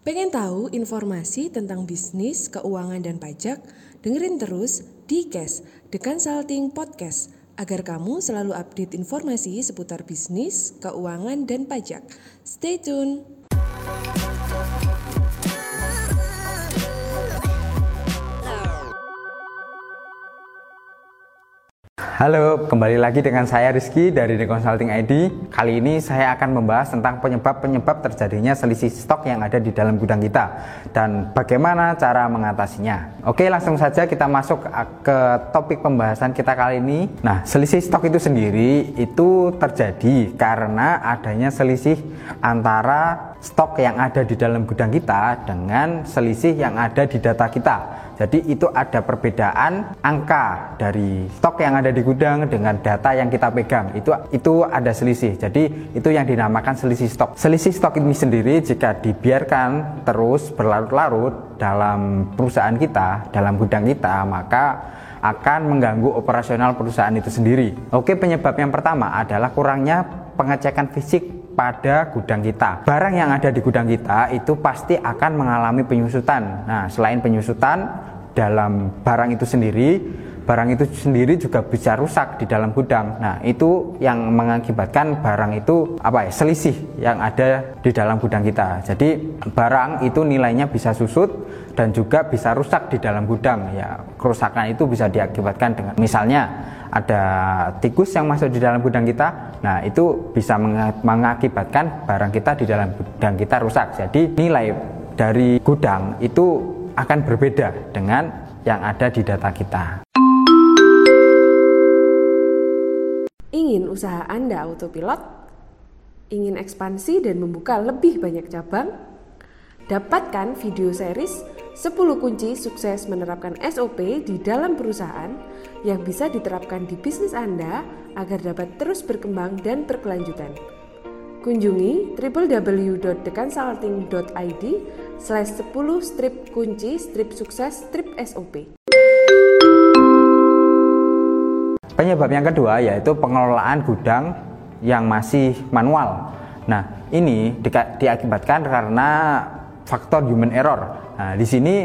Pengen tahu informasi tentang bisnis, keuangan, dan pajak? Dengerin terus di KES The Consulting Podcast agar kamu selalu update informasi seputar bisnis, keuangan, dan pajak. Stay tune! Halo, kembali lagi dengan saya Rizky dari The Consulting ID. Kali ini saya akan membahas tentang penyebab terjadinya selisih stok yang ada di dalam gudang kita dan bagaimana cara mengatasinya. Oke, langsung saja kita masuk ke topik pembahasan kita kali ini. Nah, selisih stok itu sendiri itu terjadi karena adanya selisih antara stok yang ada di dalam gudang kita dengan selisih yang ada di data kita. Jadi itu ada perbedaan angka dari stok yang ada di gudang dengan data yang kita pegang. Itu ada selisih. Jadi itu yang dinamakan selisih stok. Selisih stok ini sendiri jika dibiarkan terus berlarut-larut dalam perusahaan kita, dalam gudang kita, maka akan mengganggu operasional perusahaan itu sendiri. Oke, penyebab yang pertama adalah kurangnya pengecekan fisik pada gudang kita. Barang yang ada di gudang kita itu pasti akan mengalami penyusutan. Nah, selain penyusutan dalam barang itu sendiri, barang itu sendiri juga bisa rusak di dalam gudang. Nah, itu yang mengakibatkan barang itu selisih yang ada di dalam gudang kita. Jadi barang itu nilainya bisa susut dan juga bisa rusak di dalam gudang. Ya, kerusakan itu bisa diakibatkan dengan misalnya ada tikus yang masuk di dalam gudang kita. Nah, itu bisa mengakibatkan barang kita di dalam gudang kita rusak. Jadi nilai dari gudang itu akan berbeda dengan yang ada di data kita. Ingin usaha Anda autopilot? Ingin ekspansi dan membuka lebih banyak cabang? Dapatkan video series 10 kunci sukses menerapkan SOP di dalam perusahaan yang bisa diterapkan di bisnis Anda agar dapat terus berkembang dan berkelanjutan. Kunjungi www.theconsulting.id/10-kunci-sukses-SOP. Penyebab yang kedua yaitu pengelolaan gudang yang masih manual. Nah, ini diakibatkan karena faktor human error. Nah, di sini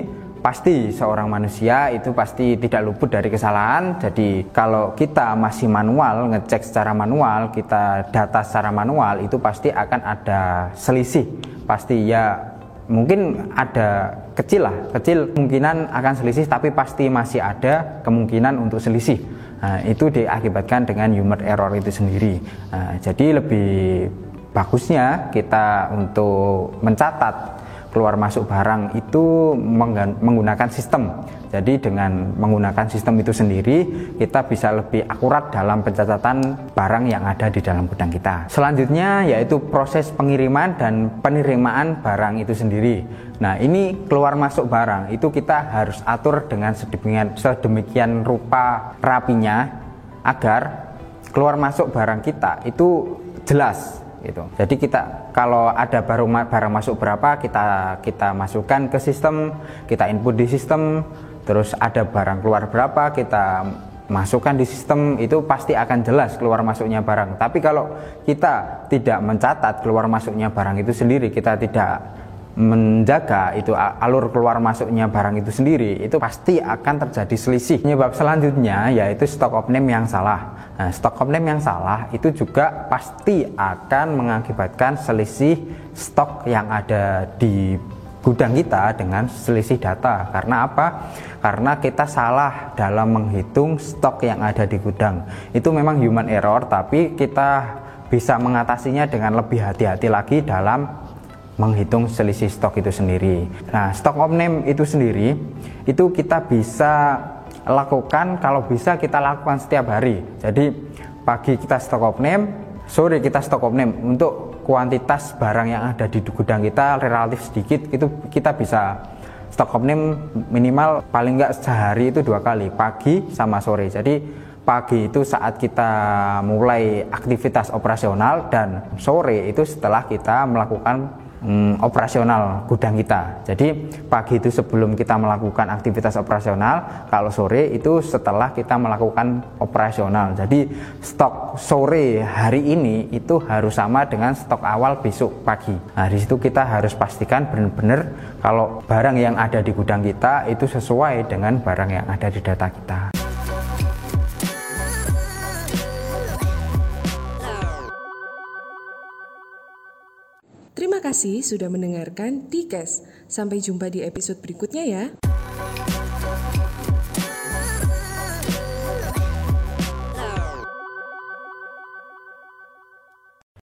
pasti seorang manusia itu pasti tidak luput dari kesalahan. Jadi kalau kita masih manual, ngecek secara manual, kita data secara manual, itu pasti akan ada selisih. Pasti ya mungkin ada kecil kemungkinan akan selisih, tapi pasti masih ada kemungkinan untuk selisih. Nah, itu diakibatkan dengan human error itu sendiri. Nah, jadi lebih bagusnya kita untuk mencatat keluar masuk barang itu menggunakan sistem. Jadi dengan menggunakan sistem itu sendiri kita bisa lebih akurat dalam pencatatan barang yang ada di dalam gudang kita. Selanjutnya yaitu proses pengiriman dan penerimaan barang itu sendiri. Nah, ini keluar masuk barang itu kita harus atur dengan sedemikian rupa rapinya agar keluar masuk barang kita itu jelas. Gitu. Jadi kita kalau ada barang masuk berapa kita masukkan ke sistem, kita input di sistem, terus ada barang keluar berapa kita masukkan di sistem, itu pasti akan jelas keluar masuknya barang. Tapi kalau kita tidak mencatat keluar masuknya barang itu sendiri, kita tidak menjaga itu alur keluar masuknya barang itu sendiri, itu pasti akan terjadi selisih. Penyebab selanjutnya yaitu stock opname yang salah. Nah, stock opname yang salah itu juga pasti akan mengakibatkan selisih stok yang ada di gudang kita dengan selisih data. Karena apa? Karena kita salah dalam menghitung stok yang ada di gudang. Itu memang human error, tapi kita bisa mengatasinya dengan lebih hati-hati lagi dalam menghitung selisih stok itu sendiri. Nah, stok opname itu sendiri itu kita bisa lakukan, kalau bisa kita lakukan setiap hari. Jadi pagi kita stok opname, sore kita stok opname. Untuk kuantitas barang yang ada di gudang kita relatif sedikit, itu kita bisa stok opname minimal paling nggak sehari itu 2 kali, pagi sama sore. Jadi pagi itu saat kita mulai aktivitas operasional dan sore itu setelah kita melakukan operasional gudang kita. Jadi pagi itu sebelum kita melakukan aktivitas operasional, kalau sore itu setelah kita melakukan operasional. Jadi stok sore hari ini itu harus sama dengan stok awal besok pagi. Nah, di situ kita harus pastikan benar-benar kalau barang yang ada di gudang kita itu sesuai dengan barang yang ada di data kita. Terima kasih sudah mendengarkan KES. Sampai jumpa di episode berikutnya ya.